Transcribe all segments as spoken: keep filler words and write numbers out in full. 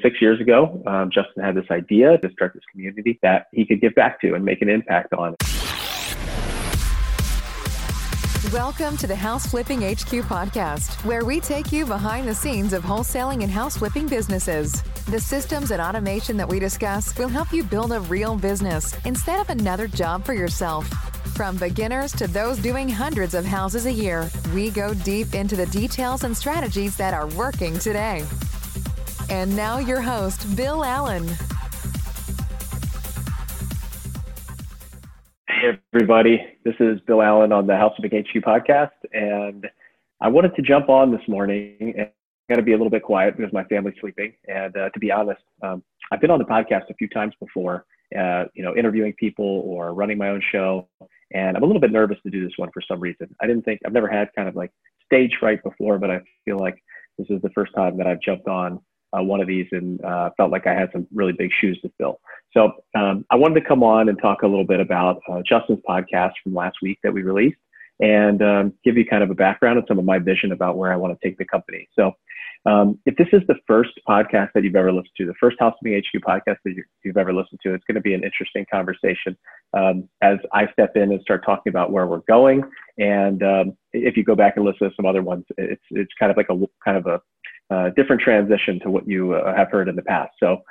Six years ago, um, Justin had this idea to start this community that he could give back to and make an impact on. Welcome to the House Flipping H Q podcast, where we take you behind the scenes of wholesaling and house flipping businesses. The systems and automation that we discuss will help you build a real business instead of another job for yourself. From beginners to those doing hundreds of houses a year, we go deep into the details and strategies that are working today. And now your host, Bill Allen. Hey, everybody. This is Bill Allen on the House Flipping H Q podcast. And I wanted to jump on this morning. And I got to be a little bit quiet because my family's sleeping. And uh, to be honest, um, I've been on the podcast a few times before, uh, you know, interviewing people or running my own show. And I'm a little bit nervous to do this one for some reason. I didn't think, I've never had kind of like stage fright before, but I feel like this is the first time that I've jumped on uh, one of these and uh, felt like I had some really big shoes to fill. So um, I wanted to come on and talk a little bit about uh, Justin's podcast from last week that we released and um, give you kind of a background and some of my vision about where I want to take the company. So um, if this is the first podcast that you've ever listened to, the first House Flipping H Q podcast that you've ever listened to, it's going to be an interesting conversation um, as I step in and start talking about where we're going. And um, if you go back and listen to some other ones, it's it's kind of like a kind of a uh, different transition to what you uh, have heard in the past. So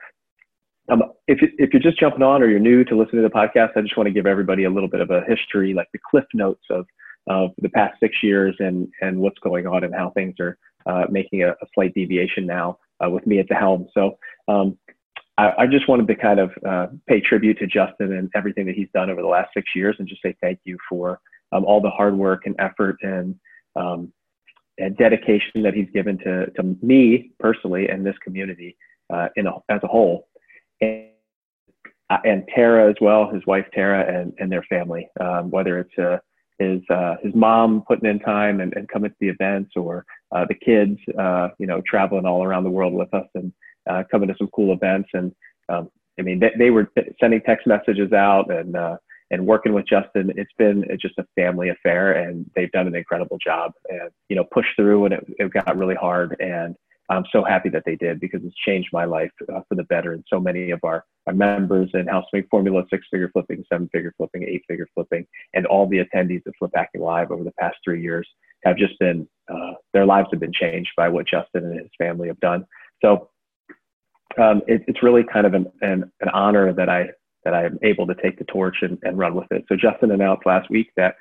Um, if, if you're just jumping on or you're new to listen to the podcast, I just want to give everybody a little bit of a history, like the cliff notes of, of the past six years and, and what's going on and how things are uh, making a, a slight deviation now uh, with me at the helm. So um, I, I just wanted to kind of uh, pay tribute to Justin and everything that he's done over the last six years and just say thank you for um, all the hard work and effort and um, and dedication that he's given to, to me personally and this community uh, in a, as a whole. And, and Tara as well, his wife Tara, and, and their family. Um, whether it's uh, his uh, his mom putting in time and, and coming to the events, or uh, the kids, uh, you know, traveling all around the world with us and uh, coming to some cool events. And um, I mean, they, they were sending text messages out and uh, and working with Justin. It's been just a family affair, and they've done an incredible job. And you know, pushed through, and it, it got really hard. And I'm so happy that they did because it's changed my life uh, for the better. And so many of our, our members in House Flipping Formula, Six Figure Flipping, Seven Figure Flipping, Eight Figure Flipping, and all the attendees of Flip Hacking Live over the past three years have just been, uh, their lives have been changed by what Justin and his family have done. So um, it, it's really kind of an, an, an honor that I, that I am able to take the torch and, and run with it. So Justin announced last week that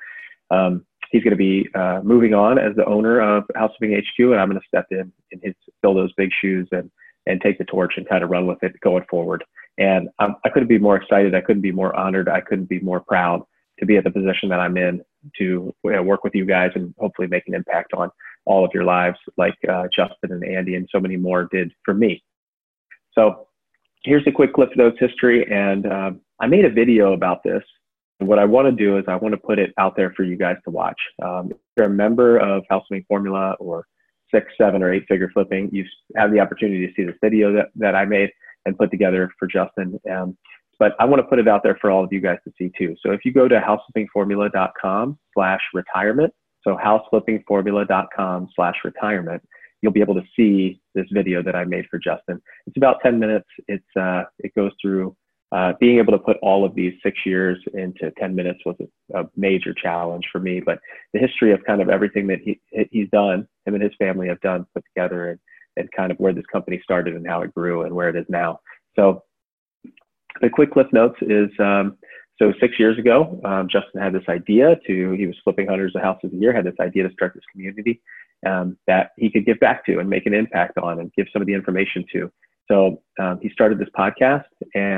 um, he's going to be uh, moving on as the owner of House Flipping H Q, and I'm going to step in and his, fill those big shoes and and take the torch and kind of run with it going forward. And um, I couldn't be more excited. I couldn't be more honored. I couldn't be more proud to be at the position that I'm in to you know, work with you guys and hopefully make an impact on all of your lives, like uh, Justin and Andy and so many more did for me. So here's a quick clip of those history, and um, I made a video about this. What I want to do is I want to put it out there for you guys to watch. Um, if you're a member of House Flipping Formula or Six, Seven, or Eight Figure Flipping, you have the opportunity to see this video that, that I made and put together for Justin. Um, but I want to put it out there for all of you guys to see too. So if you go to houseflippingformula.com slash retirement, so houseflippingformula.com slash retirement, you'll be able to see this video that I made for Justin. It's about ten minutes. It's uh, it goes through Uh, being able to put all of these six years into ten minutes was a, a major challenge for me, but the history of kind of everything that he he's done, him and his family have done put together, and, and kind of where this company started and how it grew and where it is now. So the quick cliff notes is, um, so six years ago, um, Justin had this idea to, he was flipping hundreds of houses a year, had this idea to start this community um, that he could give back to and make an impact on and give some of the information to. So um, he started this podcast,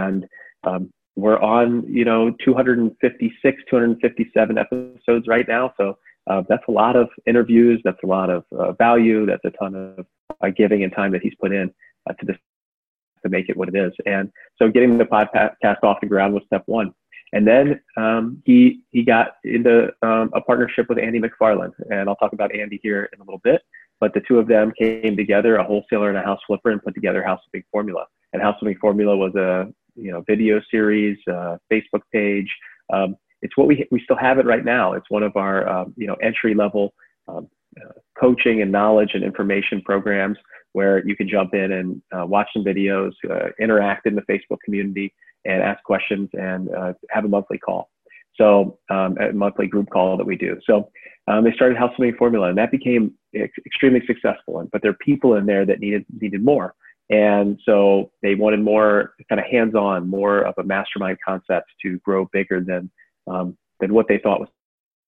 and um, we're on, you know, two hundred fifty-six, two hundred fifty-seven episodes right now. So uh, that's a lot of interviews. That's a lot of uh, value. That's a ton of uh, giving and time that he's put in uh, to this, to make it what it is. And so getting the podcast off the ground was step one. And then um, he he got into um, a partnership with Andy McFarland, and I'll talk about Andy here in a little bit. But the two of them came together, a wholesaler and a house flipper, and put together House Flipping Formula. And House Flipping Formula was a you know video series, uh, Facebook page. Um, it's what we we still have it right now. It's one of our um, you know entry level um, uh, coaching and knowledge and information programs where you can jump in and uh, watch some videos, uh, interact in the Facebook community, and ask questions, and uh, have a monthly call. So um, a monthly group call that we do. So um, they started House Flipping Formula, and that became ex extremely successful. And but there are people in there that needed needed more, and so they wanted more kind of hands-on, more of a mastermind concept to grow bigger than um, than what they thought was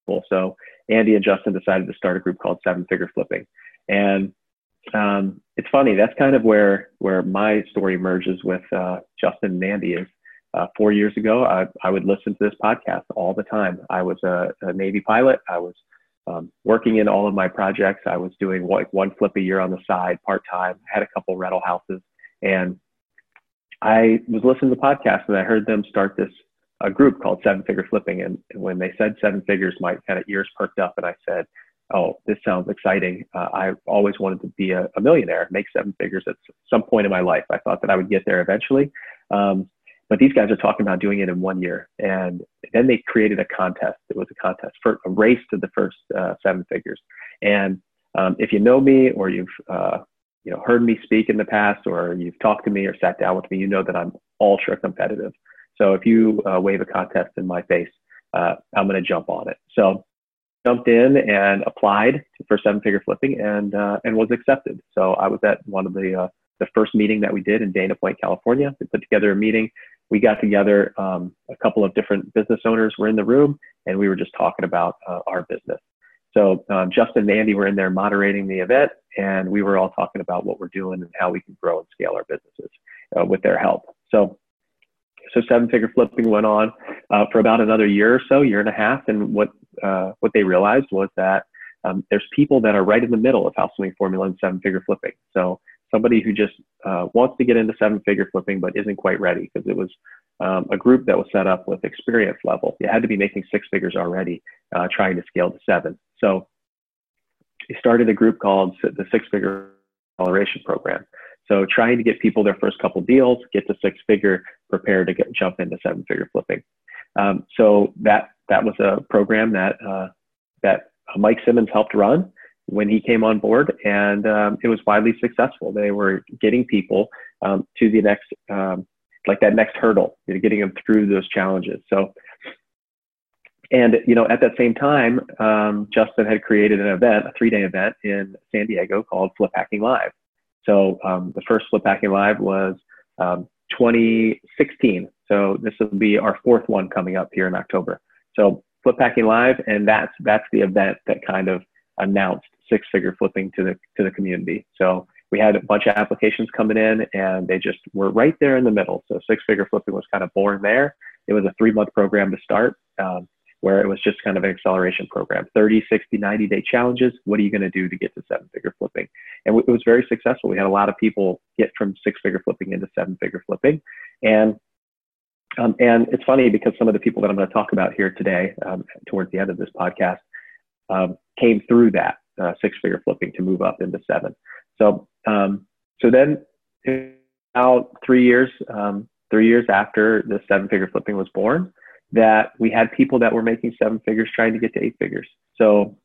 possible. So Andy and Justin decided to start a group called Seven Figure Flipping, and um, it's funny. That's kind of where where my story merges with uh, Justin and Andy is. Uh, four years ago, I, I would listen to this podcast all the time. I was a, a Navy pilot. I was um, working in all of my projects. I was doing one, one flip a year on the side, part-time, had a couple rental houses. And I was listening to the podcast, and I heard them start this a group called Seven Figure Flipping. And when they said seven figures, my kind of ears perked up, and I said, oh, this sounds exciting. Uh, I always wanted to be a, a millionaire, make seven figures at some point in my life. I thought that I would get there eventually. Um, But these guys are talking about doing it in one year. And then they created a contest. It was a contest for a race to the first uh, seven figures. And um, if you know me, or you've uh, you know, heard me speak in the past, or you've talked to me or sat down with me, you know that I'm ultra competitive. So if you uh, wave a contest in my face, uh, I'm going to jump on it. So jumped in and applied for Seven Figure Flipping, and, uh, and was accepted. So I was at one of the, uh, the first meeting that we did in Dana Point, California. We put together a meeting. We got together, um, a couple of different business owners were in the room, and we were just talking about uh, our business. So um, Justin and Andy were in there moderating the event, and we were all talking about what we're doing and how we can grow and scale our businesses uh, with their help. So, so Seven Figure Flipping went on uh, for about another year or so, year and a half. And what, uh, what they realized was that um, there's people that are right in the middle of House Flipping Formula and Seven Figure Flipping. So somebody who just uh, wants to get into seven-figure flipping but isn't quite ready, because it was um, a group that was set up with experience level. You had to be making six figures already, uh, trying to scale to seven. So they started a group called the Six Figure Acceleration Program. So trying to get people their first couple deals, get to six-figure, prepare to get, jump into seven-figure flipping. Um, so that, that was a program that, uh, that Mike Simmons helped run when he came on board, and um, it was widely successful. They were getting people um, to the next, um, like that next hurdle, you know, getting them through those challenges. So, and you know, at that same time, um, Justin had created an event, a three-day event in San Diego called Flip Hacking Live. So um, the first Flip Hacking Live was um, twenty sixteen. So this will be our fourth one coming up here in October. So Flip Hacking Live, and that's that's the event that kind of announced six-figure flipping to the to the community. So we had a bunch of applications coming in, and they just were right there in the middle. So six-figure flipping was kind of born there. It was a three-month program to start, um, where it was just kind of an acceleration program. thirty, sixty, ninety-day challenges. What are you going to do to get to seven-figure flipping? And it was very successful. We had a lot of people get from six-figure flipping into seven-figure flipping. And um, and it's funny, because some of the people that I'm going to talk about here today, um, towards the end of this podcast, Um, came through that uh, six-figure flipping to move up into seven. So, um, so then about three years, um, three years after the seven-figure flipping was born, that we had people that were making seven figures trying to get to eight figures. So,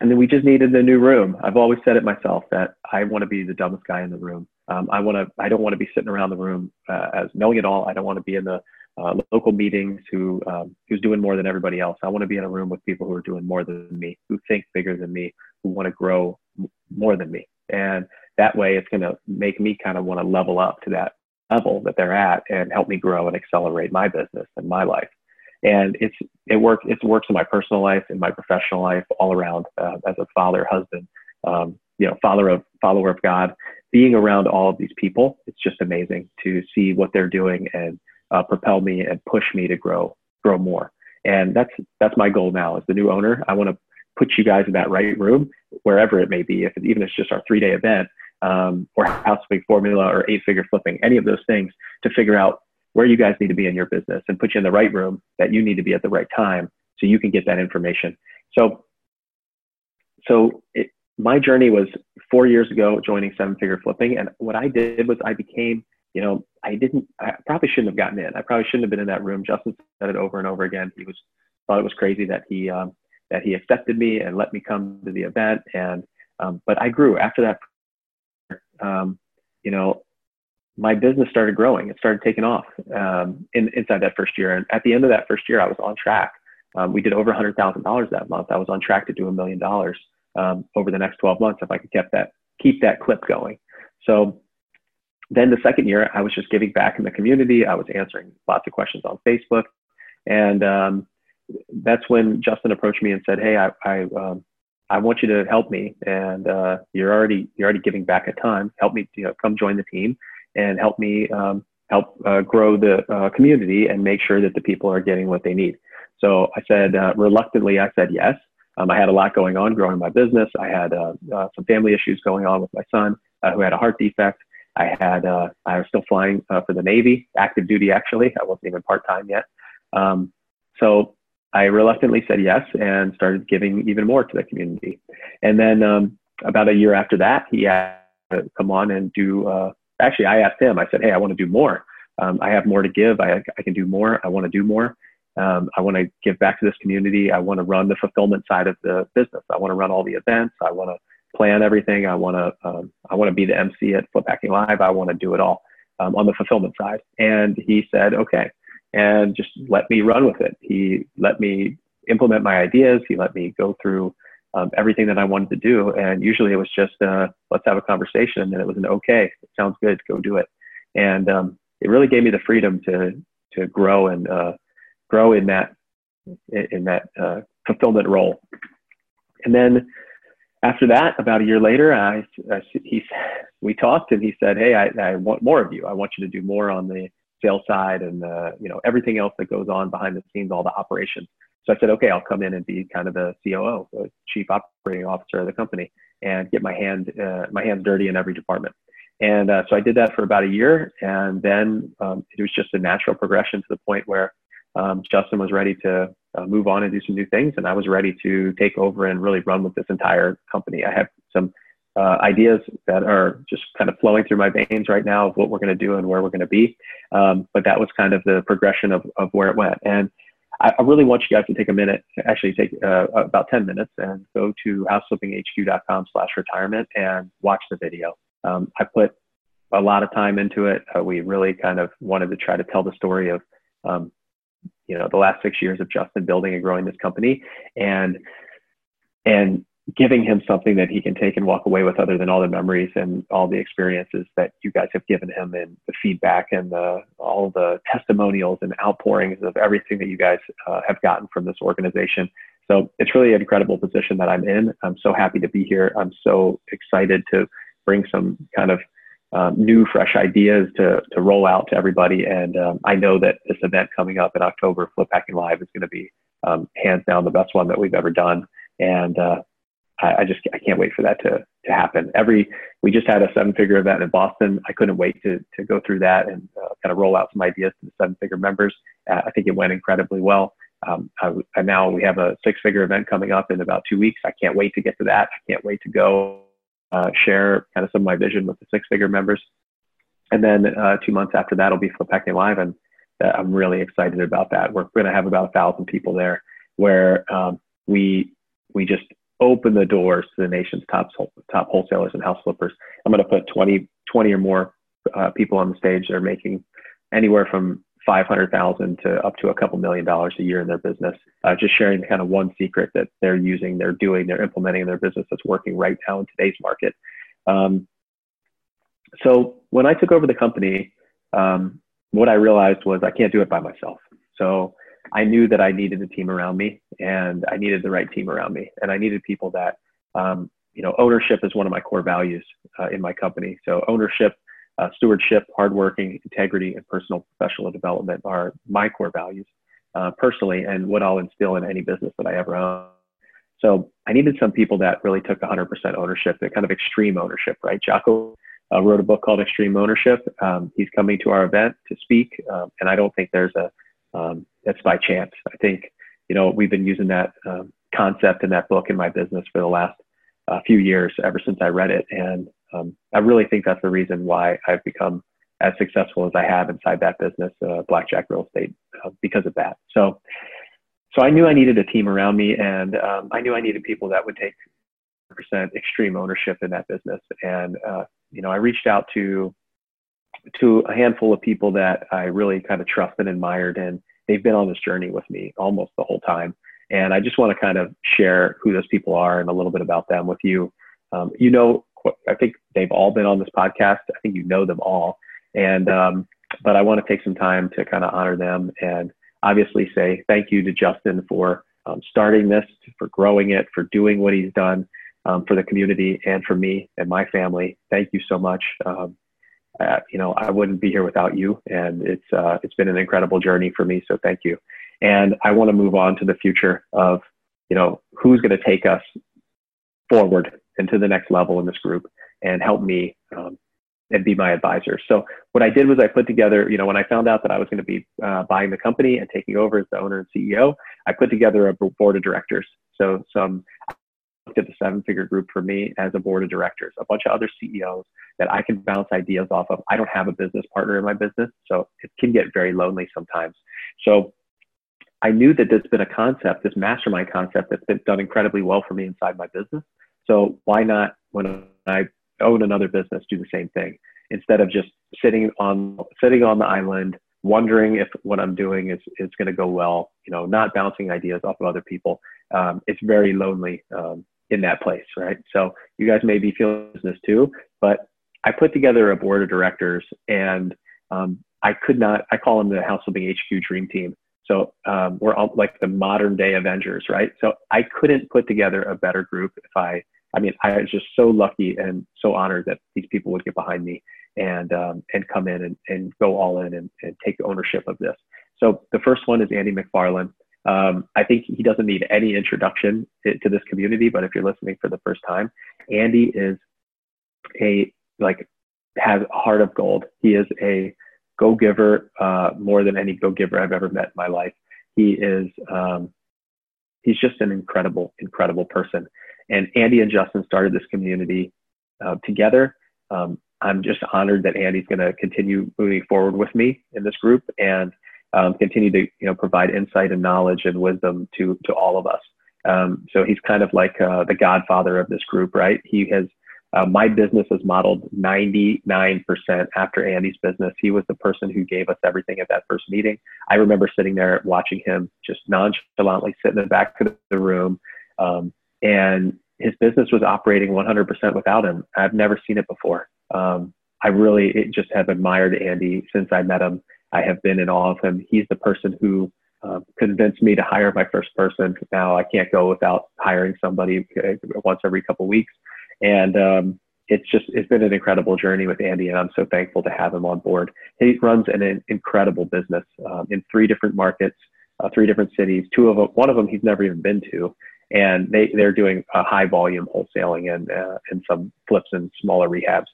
and then we just needed a new room. I've always said it myself that I want to be the dumbest guy in the room. Um, I want to. I don't want to be sitting around the room uh, as knowing it all. I don't want to be in the Uh, local meetings who um, who's doing more than everybody else. I want to be in a room with people who are doing more than me, who think bigger than me, who want to grow more than me. And that way it's going to make me kind of want to level up to that level that they're at and help me grow and accelerate my business and my life. And it's, it works, it works in my personal life, in my professional life, all around, uh, as a father, husband, um, you know, follower of, follower of God, being around all of these people. It's just amazing to see what they're doing, and Uh, propel me and push me to grow, grow more. And that's, that's my goal now as the new owner. I want to put you guys in that right room, wherever it may be. If it, even if it's just our three day event, um, or House Flipping Formula or eight figure flipping, any of those things, to figure out where you guys need to be in your business and put you in the right room that you need to be at the right time, so you can get that information. So, so it, my journey was four years ago joining Seven Figure Flipping. And what I did was I became, you know, I didn't, I probably shouldn't have gotten in. I probably shouldn't have been in that room. Justin said it over and over again. He was, thought it was crazy that he, um, that he accepted me and let me come to the event. And, um, but I grew after that. um, you know, my business started growing. It started taking off um, in, inside that first year. And at the end of that first year, I was on track. Um, we did over one hundred thousand dollars that month. I was on track to do a million dollars um, over the next twelve months if I could keep that, keep that clip going. So then the second year, I was just giving back in the community. I was answering lots of questions on Facebook. And um, that's when Justin approached me and said, hey, I, I, um, I want you to help me. And uh, you're already, you're already giving back a ton. Help me, you know, come join the team and help me um, help uh, grow the uh, community and make sure that the people are getting what they need. So I said, uh, reluctantly, I said yes. Um, I had a lot going on growing my business. I had uh, uh, some family issues going on with my son uh, who had a heart defect. I had, uh, I was still flying uh, for the Navy, active duty, actually. I wasn't even part-time yet. Um, so I reluctantly said yes and started giving even more to the community. And then um, about a year after that, he had to come on and do, uh, actually, I asked him, I said, hey, I want to do more. Um, I have more to give. I, I can do more. I want to do more. Um, I want to give back to this community. I want to run the fulfillment side of the business. I want to run all the events. I want to plan everything. I want to, um, I want to be the M C at Flip Hacking Live. I want to do it all um, on the fulfillment side. And he said, okay, and just let me run with it. He let me implement my ideas. He let me go through um, everything that I wanted to do. And usually it was just, uh, let's have a conversation. And then it was an, okay, it sounds good. Go do it. And um, it really gave me the freedom to, to grow and, uh, grow in that, in that uh, fulfillment role. And then after that, about a year later, I, I he, we talked and he said, hey, I, I want more of you. I want you to do more on the sales side and uh, you know, everything else that goes on behind the scenes, all the operations. So I said, okay, I'll come in and be kind of the C O O, the chief operating officer of the company, and get my hand, uh, my hands dirty in every department. And uh, so I did that for about a year. And then um, it was just a natural progression to the point where Um, Justin was ready to uh, move on and do some new things, and I was ready to take over and really run with this entire company. I have some uh, ideas that are just kind of flowing through my veins right now of what we're going to do and where we're going to be. Um, but that was kind of the progression of, of where it went. And I, I really want you guys to take a minute, actually take uh, about ten minutes, and go to house flipping H Q dot com slash retirement and watch the video. Um, I put a lot of time into it. Uh, we really kind of wanted to try to tell the story of, um, you know, the last six years of Justin building and growing this company, and, and giving him something that he can take and walk away with other than all the memories and all the experiences that you guys have given him, and the feedback and the, all the testimonials and outpourings of everything that you guys uh, have gotten from this organization. So it's really an incredible position that I'm in. I'm so happy to be here. I'm so excited to bring some kind of Um, new, fresh ideas to, to roll out to everybody. And um, I know that this event coming up in October, Flip Hacking Live, is going to be um, hands down the best one that we've ever done. And uh, I, I just, I can't wait for that to, to happen. Every, we just had a seven figure event in Boston. I couldn't wait to, to go through that and uh, kind of roll out some ideas to the seven figure members. Uh, I think it went incredibly well. Um, I, I now we have a six figure event coming up in about two weeks. I can't wait to get to that. I can't wait to go Uh, share kind of some of my vision with the six figure members. And then uh, two months after that will be Flip Hacking Live. And uh, I'm really excited about that. We're going to have about a thousand people there, where um, we, we just open the doors to the nation's top, top wholesalers and house flippers. I'm going to put twenty, twenty or more uh, people on the stage that are making anywhere from five hundred thousand to up to a couple million dollars a year in their business. Uh, just sharing kind of one secret that they're using, they're doing, they're implementing in their business that's working right now in today's market. Um, so when I took over the company, um, what I realized was I can't do it by myself. So I knew that I needed a team around me, and I needed the right team around me. And I needed people that, um, you know, ownership is one of my core values uh, in my company. So ownership, Uh, stewardship, hardworking, integrity, and personal professional development are my core values uh, personally, and what I'll instill in any business that I ever own. So I needed some people that really took one hundred percent ownership, that kind of extreme ownership, right? Jocko uh, wrote a book called Extreme Ownership. Um, he's coming to our event to speak, um, and I don't think there's a, um, that's by chance. I think, you know, we've been using that um, concept in that book in my business for the last uh, few years, ever since I read it. And Um, I really think that's the reason why I've become as successful as I have inside that business, uh, Blackjack Real Estate, uh, because of that. So, so I knew I needed a team around me, and um, I knew I needed people that would take one hundred percent extreme ownership in that business, and uh, you know, I reached out to to a handful of people that I really kind of trust and admired, and they've been on this journey with me almost the whole time. And I just want to kind of share who those people are and a little bit about them with you. Um, you know, I think they've all been on this podcast. I think you know them all. And, um, but I want to take some time to kind of honor them and obviously say thank you to Justin for um, starting this, for growing it, for doing what he's done um, for the community and for me and my family. Thank you so much. Um, uh, you know, I wouldn't be here without you. And it's, uh, it's been an incredible journey for me. So thank you. And I want to move on to the future of, you know, who's going to take us forward into the next level in this group and help me um, and be my advisor. So what I did was I put together, you know, when I found out that I was going to be uh, buying the company and taking over as the owner and C E O, I put together a board of directors. So some looked at the seven figure group for me as a board of directors, a bunch of other C E Os that I can bounce ideas off of. I don't have a business partner in my business, so it can get very lonely sometimes. So I knew that there's been a concept, this mastermind concept that's been done incredibly well for me inside my business. So why not, when I own another business, do the same thing instead of just sitting on sitting on the island, wondering if what I'm doing is is going to go well. You know, not bouncing ideas off of other people. Um, it's very lonely um, in that place, right? So you guys may be feeling this too, but I put together a board of directors, and um, I could not. I call them the House Flipping H Q Dream Team. So um, we're all like the modern day Avengers, right? So I couldn't put together a better group if I. I mean, I was just so lucky and so honored that these people would get behind me and um, and come in and, and go all in and, and take ownership of this. So the first one is Andy McFarland. Um, I think he doesn't need any introduction to, to this community, but if you're listening for the first time, Andy is a, like, has a heart of gold. He is a go-giver, uh, more than any go-giver I've ever met in my life. He is, um, he's just an incredible, incredible person. And Andy and Justin started this community uh, together. Um, I'm just honored that Andy's going to continue moving forward with me in this group and um, continue to, you know, provide insight and knowledge and wisdom to to all of us. Um, so he's kind of like uh, the godfather of this group, right? He has uh, my business has modeled ninety-nine percent after Andy's business. He was the person who gave us everything at that first meeting. I remember sitting there watching him just nonchalantly sit in the back of the room. Um, And his business was operating one hundred percent without him. I've never seen it before. Um, I really it just have admired Andy since I met him. I have been in awe of him. He's the person who uh, convinced me to hire my first person. Now I can't go without hiring somebody once every couple of weeks. And um, it's just, it's been an incredible journey with Andy, and I'm so thankful to have him on board. He runs an, an incredible business um, in three different markets, uh, three different cities. Two of them, one of them he's never even been to. And they, they're doing a high volume wholesaling and, uh, and some flips and smaller rehabs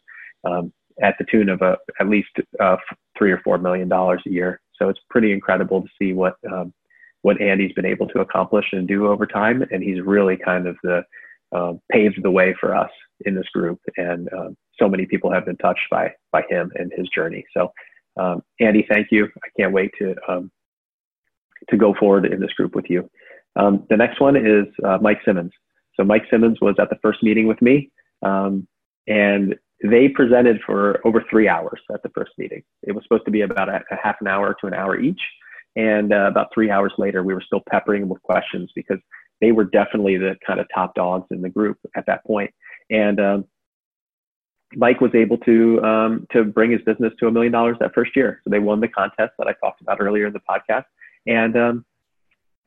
um, at the tune of a, at least uh, three or four million dollars a year. So it's pretty incredible to see what um, what Andy's been able to accomplish and do over time. And he's really kind of the uh, paved the way for us in this group. And uh, so many people have been touched by by him and his journey. So um, Andy, thank you. I can't wait to um, to go forward in this group with you. Um, the next one is uh, Mike Simmons. So Mike Simmons was at the first meeting with me, um, and they presented for over three hours at the first meeting. It was supposed to be about a, a half an hour to an hour each, and uh, about three hours later, we were still peppering them with questions because they were definitely the kind of top dogs in the group at that point. And um, Mike was able to um, to bring his business to a million dollars that first year. So they won the contest that I talked about earlier in the podcast, and. Um,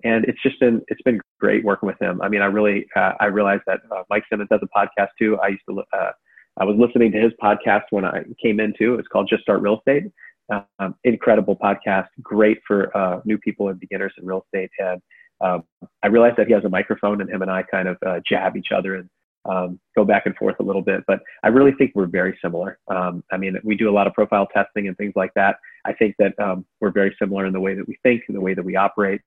And it's just been, it's been great working with him. I mean, I really, uh, I realized that uh, Mike Simmons has a podcast too. I used to, uh, I was listening to his podcast when I came in too. It's called Just Start Real Estate. Um, incredible podcast. Great for uh, new people and beginners in real estate. And um, I realized that he has a microphone, and him and I kind of uh, jab each other and um, go back and forth a little bit, but I really think we're very similar. Um, I mean, we do a lot of profile testing and things like that. I think that um, we're very similar in the way that we think and the way that we operate.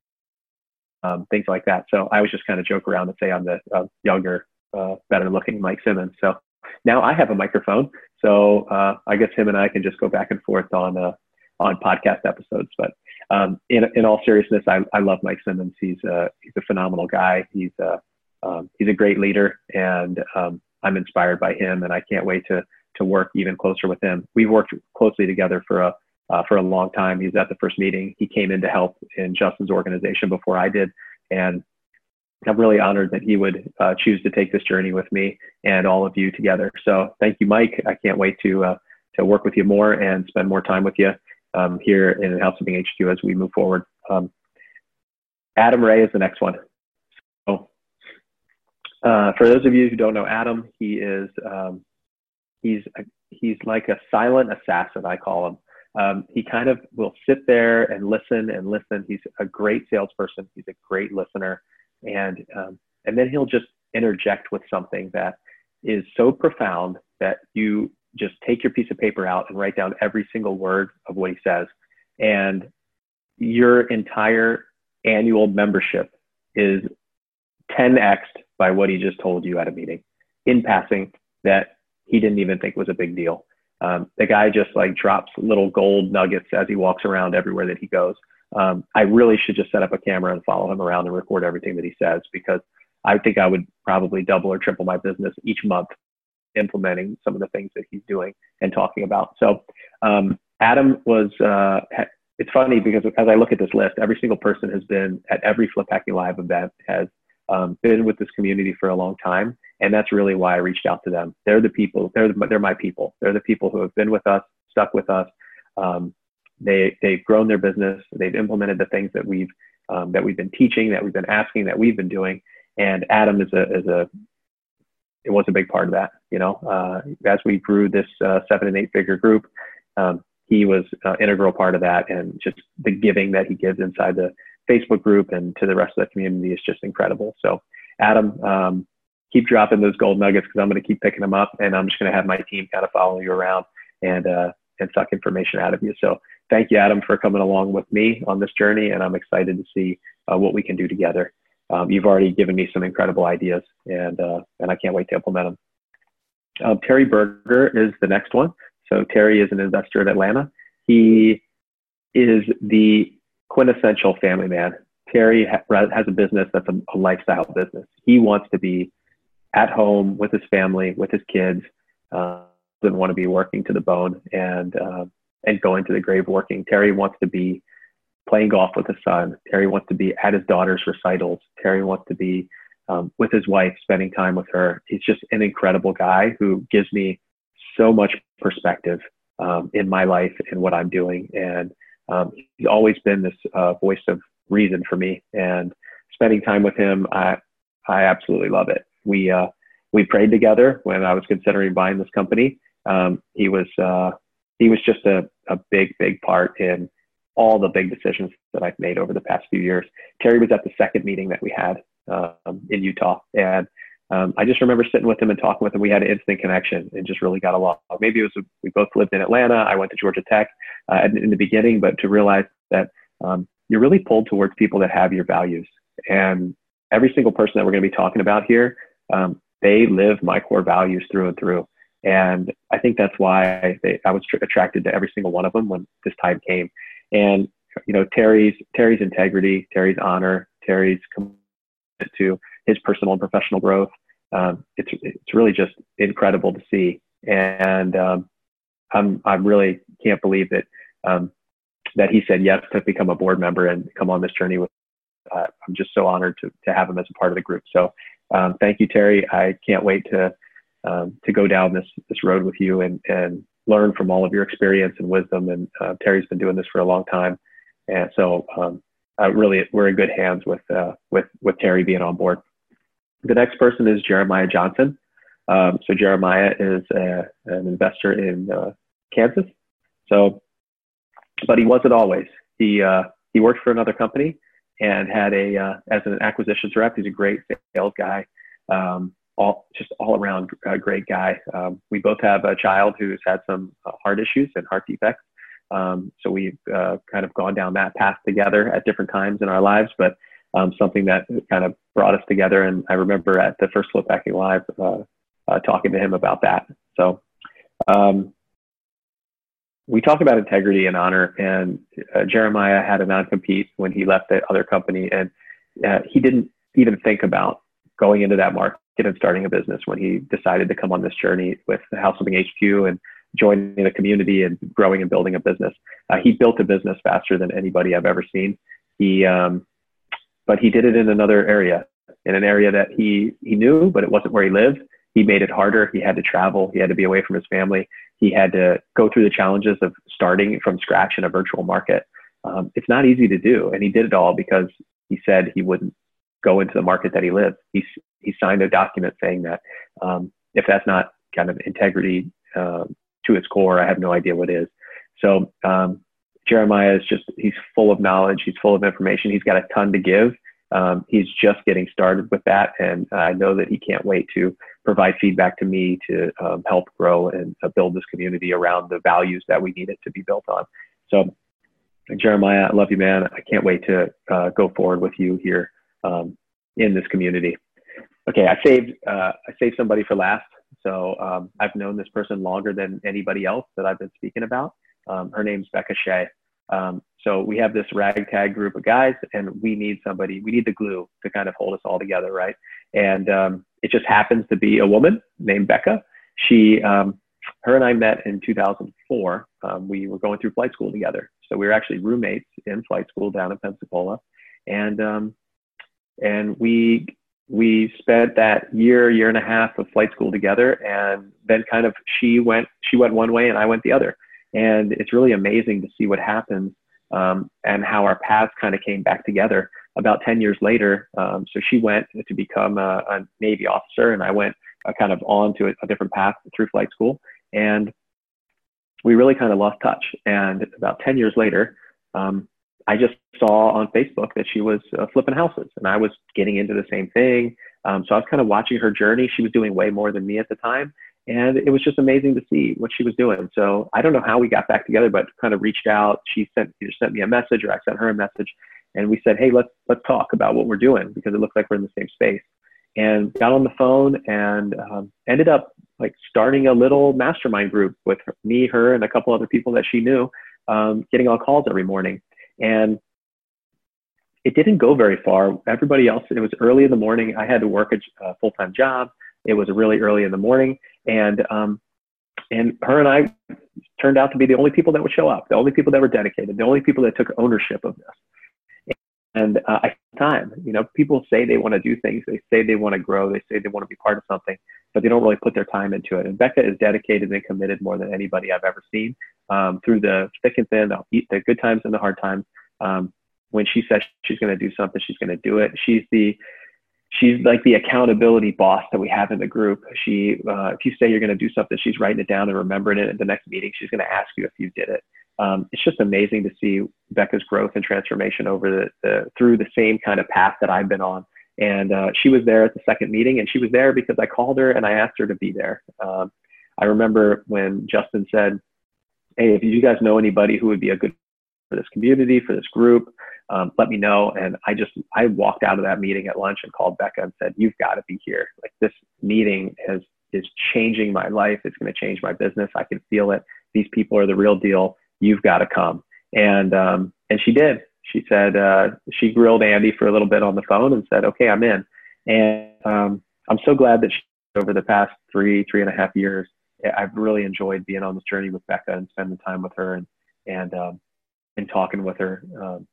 Um, things like that. So I was just kind of joke around and say I'm the uh, younger, uh, better looking Mike Simmons. So now I have a microphone. So uh, I guess him and I can just go back and forth on uh, on podcast episodes. But um, in in all seriousness, I, I love Mike Simmons. He's a, he's a phenomenal guy. He's a, um, he's a great leader, and um, I'm inspired by him. And I can't wait to to work even closer with him. We've worked closely together for a, uh, for a long time. He was at the first meeting. He came in to help in Justin's organization before I did. And I'm really honored that he would uh, choose to take this journey with me and all of you together. So thank you, Mike. I can't wait to, uh, to work with you more and spend more time with you um, here in House Flipping H Q as we move forward. Um, Adam Ray is the next one. So, uh, for those of you who don't know Adam, he is um, he's a, he's like a silent assassin, I call him. Um, he kind of will sit there and listen and listen. He's a great salesperson. He's a great listener. And, um, and then he'll just interject with something that is so profound that you just take your piece of paper out and write down every single word of what he says. And your entire annual membership is ten X'd by what he just told you at a meeting in passing that he didn't even think was a big deal. Um, the guy just like drops little gold nuggets as he walks around everywhere that he goes. Um, I really should just set up a camera and follow him around and record everything that he says, because I think I would probably double or triple my business each month implementing some of the things that he's doing and talking about. So um, Adam was, uh, it's funny because as I look at this list, every single person has been at every Flip Hacking Live event, has um, been with this community for a long time. And that's really why I reached out to them. They're the people, they're, the, they're my people. They're the people who have been with us, stuck with us. Um, They, they've grown their business. They've implemented the things that we've, um, that we've been teaching, that we've been asking, that we've been doing. And Adam is a, is a, it was a big part of that, you know, uh, as we grew this uh, seven and eight figure group, um, he was an uh, integral part of that. And just the giving that he gives inside the Facebook group and to the rest of the community is just incredible. So Adam, um, keep dropping those gold nuggets, because I'm going to keep picking them up, and I'm just going to have my team kind of follow you around and, uh, and suck information out of you. So thank you, Adam, for coming along with me on this journey, and I'm excited to see uh, what we can do together. Um, you've already given me some incredible ideas, and uh, and I can't wait to implement them. Uh, Terry Berger is the next one. So Terry is an investor in Atlanta. He is the quintessential family man. Terry ha has a business that's a, a lifestyle business. He wants to be at home with his family, with his kids. Uh, doesn't want to be working to the bone, and uh, and going to the grave working. Terry wants to be playing golf with his son. Terry wants to be at his daughter's recitals. Terry wants to be um, with his wife, spending time with her. He's just an incredible guy who gives me so much perspective um, in my life and what I'm doing. And um, he's always been this uh, voice of reason for me, and spending time with him, I, I absolutely love it. We, uh, we prayed together when I was considering buying this company. Um, he was, uh, He was just a, a big, big part in all the big decisions that I've made over the past few years. Terry was at the second meeting that we had um, in Utah. And um, I just remember sitting with him and talking with him. We had an instant connection and just really got along. Maybe it was, we both lived in Atlanta. I went to Georgia Tech uh, in the beginning, but to realize that um, you're really pulled towards people that have your values. And every single person that we're going to be talking about here, um, they live my core values through and through. And I think that's why they, I was attracted to every single one of them when this time came. And, you know, Terry's, Terry's integrity, Terry's honor, Terry's commitment to his personal and professional growth. Um, it's, it's really just incredible to see. And um, I'm, I really can't believe that, um, that he said yes to become a board member and come on this journey with, uh, I'm just so honored to, to have him as a part of the group. So um, thank you, Terry. I can't wait to, Um, to go down this, this road with you and, and learn from all of your experience and wisdom. And uh, Terry's been doing this for a long time. And so um, I really, we're in good hands with, uh, with, with Terry being on board. The next person is Jeremiah Johnson. Um, so Jeremiah is a, an investor in uh, Kansas. So, but he wasn't always. He, uh, he worked for another company and had a, uh, as an acquisitions rep. He's a great sales guy. Um, All, just all around uh, great guy. Um, we both have a child who's had some uh, heart issues and heart defects. Um, so we've uh, kind of gone down that path together at different times in our lives, but um, something that kind of brought us together. And I remember at the first Flip Hacking Live uh, uh, talking to him about that. So um, we talked about integrity and honor, and uh, Jeremiah had a non-compete when he left the other company, and uh, he didn't even think about going into that market and starting a business when he decided to come on this journey with the House Flipping H Q and joining the community and growing and building a business. Uh, he built a business faster than anybody I've ever seen. He, um, but he did it in another area, in an area that he, he knew, but it wasn't where he lived. He made it harder. He had to travel. He had to be away from his family. He had to go through the challenges of starting from scratch in a virtual market. Um, it's not easy to do. And he did it all because he said he wouldn't go into the market that he lived. He, he signed a document saying that um, if that's not kind of integrity um, to its core, I have no idea what is. So um, Jeremiah is just, he's full of knowledge. He's full of information. He's got a ton to give. Um, he's just getting started with that. And I know that he can't wait to provide feedback to me to um, help grow and uh, build this community around the values that we need it to be built on. So Jeremiah, I love you, man. I can't wait to uh, go forward with you here um, in this community. Okay, I saved uh, I saved somebody for last. So um, I've known this person longer than anybody else that I've been speaking about. Um, her name's Becca Shea. Um, so we have this ragtag group of guys, and we need somebody. We need the glue to kind of hold us all together, right? And um, it just happens to be a woman named Becca. She, um, her and I met in two thousand four. Um, we were going through flight school together. So we were actually roommates in flight school down in Pensacola. And, um, and we, we spent that year, year and a half of flight school together. And then kind of she went, she went one way and I went the other. And it's really amazing to see what happens um, and how our paths kind of came back together about ten years later. Um, so she went to become a, a Navy officer, and I went uh, kind of on to a, a different path through flight school. And we really kind of lost touch. And about ten years later, um, I just saw on Facebook that she was uh, flipping houses, and I was getting into the same thing. Um, so I was kind of watching her journey. She was doing way more than me at the time. And it was just amazing to see what she was doing. So I don't know how we got back together, but kind of reached out. She sent, either sent me a message or I sent her a message. And we said, hey, let's, let's talk about what we're doing because it looks like we're in the same space. And got on the phone and um, ended up like starting a little mastermind group with her, me, her, and a couple other people that she knew, um, getting on calls every morning. And it didn't go very far. Everybody else, it was early in the morning. I had to work a uh, full-time job. It was really early in the morning. And, um, and her and I turned out to be the only people that would show up, the only people that were dedicated, the only people that took ownership of this. And uh, I time, you know, people say they want to do things. They say they want to grow. They say they want to be part of something, but they don't really put their time into it. And Becca is dedicated and committed more than anybody I've ever seen um, through the thick and thin, the, the good times and the hard times. Um, when she says she's going to do something, she's going to do it. She's the, She's like the accountability boss that we have in the group. She, uh, if you say you're going to do something, she's writing it down and remembering it at the next meeting. She's going to ask you if you did it. Um, it's just amazing to see Becca's growth and transformation over the, the through the same kind of path that I've been on. And uh, she was there at the second meeting, and she was there because I called her and I asked her to be there. Um, I remember when Justin said, "Hey, if you guys know anybody who would be a good for this community, for this group, Um, let me know." And I just, I walked out of that meeting at lunch and called Becca and said, "You've got to be here. Like, this meeting has, is changing my life. It's going to change my business. I can feel it. These people are the real deal. You've got to come." And, um, and she did. She said, uh, she grilled Andy for a little bit on the phone and said, "Okay, I'm in." And, um, I'm so glad that she, over the past three, three and a half years, I've really enjoyed being on this journey with Becca and spending time with her and, and, um, and talking with her, um,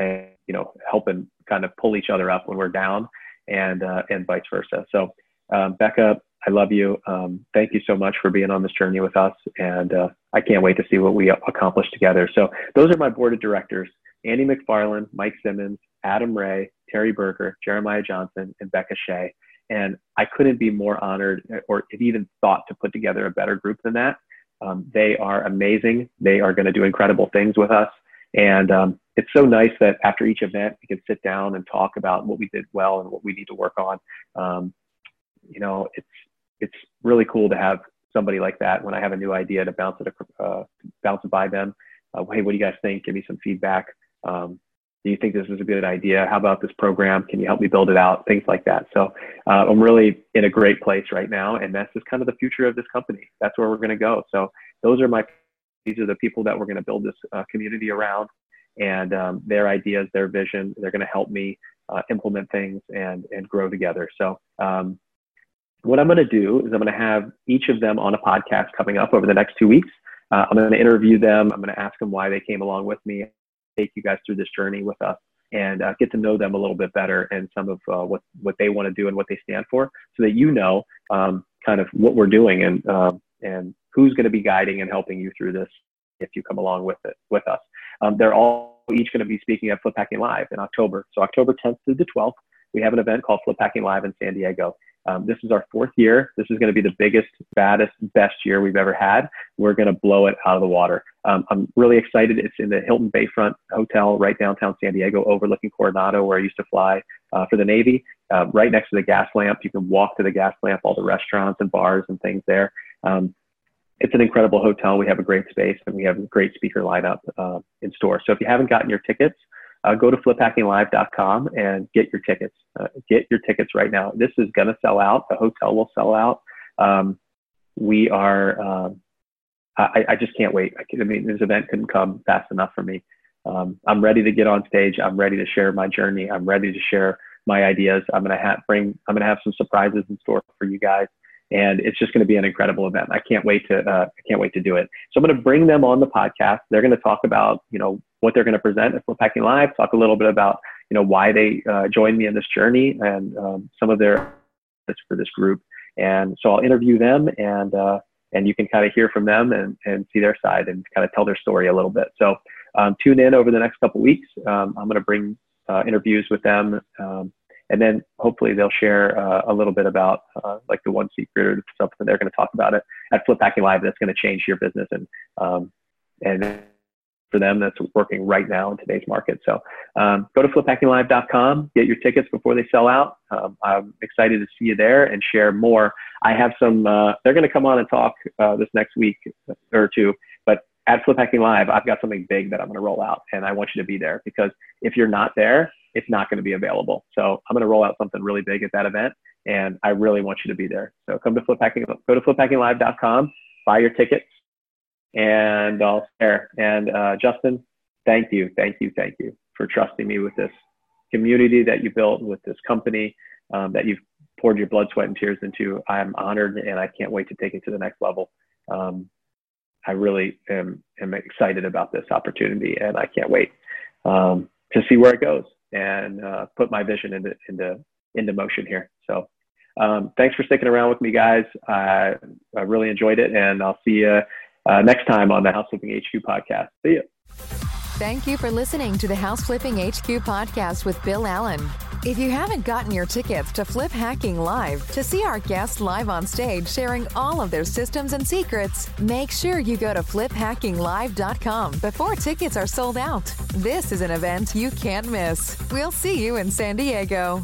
and, you know, helping kind of pull each other up when we're down and, uh, and vice versa. So, um, Becca, I love you. Um, thank you so much for being on this journey with us. And, uh, I can't wait to see what we accomplish together. So those are my board of directors: Andy McFarland, Mike Simmons, Adam Ray, Terry Berger, Jeremiah Johnson, and Becca Shea. And I couldn't be more honored or even thought to put together a better group than that. Um, they are amazing. They are going to do incredible things with us. And, um, it's so nice that after each event, we can sit down and talk about what we did well and what we need to work on. Um, you know, it's, it's really cool to have somebody like that when I have a new idea to bounce it, uh, bounce it by them. Uh, "Hey, what do you guys think? Give me some feedback. Um, do you think this is a good idea? How about this program? Can you help me build it out?" Things like that. So uh, I'm really in a great place right now. And that's just kind of the future of this company. That's where we're going to go. So those are my, these are the people that we're going to build this uh, community around. And um, their ideas, their vision, they're going to help me uh, implement things and, and grow together. So um, what I'm going to do is I'm going to have each of them on a podcast coming up over the next two weeks. Uh, I'm going to interview them. I'm going to ask them why they came along with me, take you guys through this journey with us, and uh, get to know them a little bit better and some of uh, what, what they want to do and what they stand for, so that you know um, kind of what we're doing and, um, and who's going to be guiding and helping you through this if you come along with it with us. Um, they're all each going to be speaking at Flip Hacking Live in October. So October tenth through the twelfth, we have an event called Flip Hacking Live in San Diego. Um, this is our fourth year. This is going to be the biggest, baddest, best year we've ever had. We're going to blow it out of the water. Um, I'm really excited. It's in the Hilton Bayfront Hotel right downtown San Diego, overlooking Coronado, where I used to fly uh, for the Navy, uh, right next to the gas lamp. You can walk to the gas lamp, all the restaurants and bars and things there. Um, It's an incredible hotel. We have a great space, and we have a great speaker lineup uh, in store. So if you haven't gotten your tickets, uh, go to flip hacking live dot com and get your tickets. Uh, get your tickets right now. This is going to sell out. The hotel will sell out. Um, we are, um, I, I just can't wait. I, can, I mean, this event couldn't come fast enough for me. Um, I'm ready to get on stage. I'm ready to share my journey. I'm ready to share my ideas. I'm going to have bring, I'm going to have some surprises in store for you guys. And it's just going to be an incredible event. I can't wait to, uh, I can't wait to do it. So I'm going to bring them on the podcast. They're going to talk about, you know, what they're going to present at Flip Hacking Live, talk a little bit about, you know, why they uh, joined me in this journey and um, some of their for this group. And so I'll interview them and, uh, and you can kind of hear from them and, and see their side and kind of tell their story a little bit. So um, tune in over the next couple of weeks. Um, I'm going to bring uh, interviews with them. Um, And then hopefully they'll share uh, a little bit about uh, like the one secret or something they're going to talk about it at Flip Hacking Live that's going to change your business. And um, and for them, that's working right now in today's market. So um, go to flip hacking live dot com, get your tickets before they sell out. Um, I'm excited to see you there and share more. I have some, uh, they're going to come on and talk uh, this next week or two, but at Flip Hacking Live, I've got something big that I'm going to roll out, and I want you to be there, because if you're not there, it's not going to be available. So I'm going to roll out something really big at that event, and I really want you to be there. So come to Flip Hacking, go to flip hacking live dot com, buy your tickets, and I'll share. And uh, Justin, thank you, thank you, thank you for trusting me with this community that you built, with this company um, that you've poured your blood, sweat, and tears into. I'm honored, and I can't wait to take it to the next level. Um, I really am, am excited about this opportunity, and I can't wait um, to see where it goes and uh, put my vision into, into, into motion here. So um, thanks for sticking around with me, guys. I, I really enjoyed it, and I'll see you uh, next time on the House Flipping H Q podcast. See you. Thank you for listening to the House Flipping H Q podcast with Bill Allen. If you haven't gotten your tickets to Flip Hacking Live to see our guests live on stage sharing all of their systems and secrets, make sure you go to flip hacking live dot com before tickets are sold out. This is an event you can't miss. We'll see you in San Diego.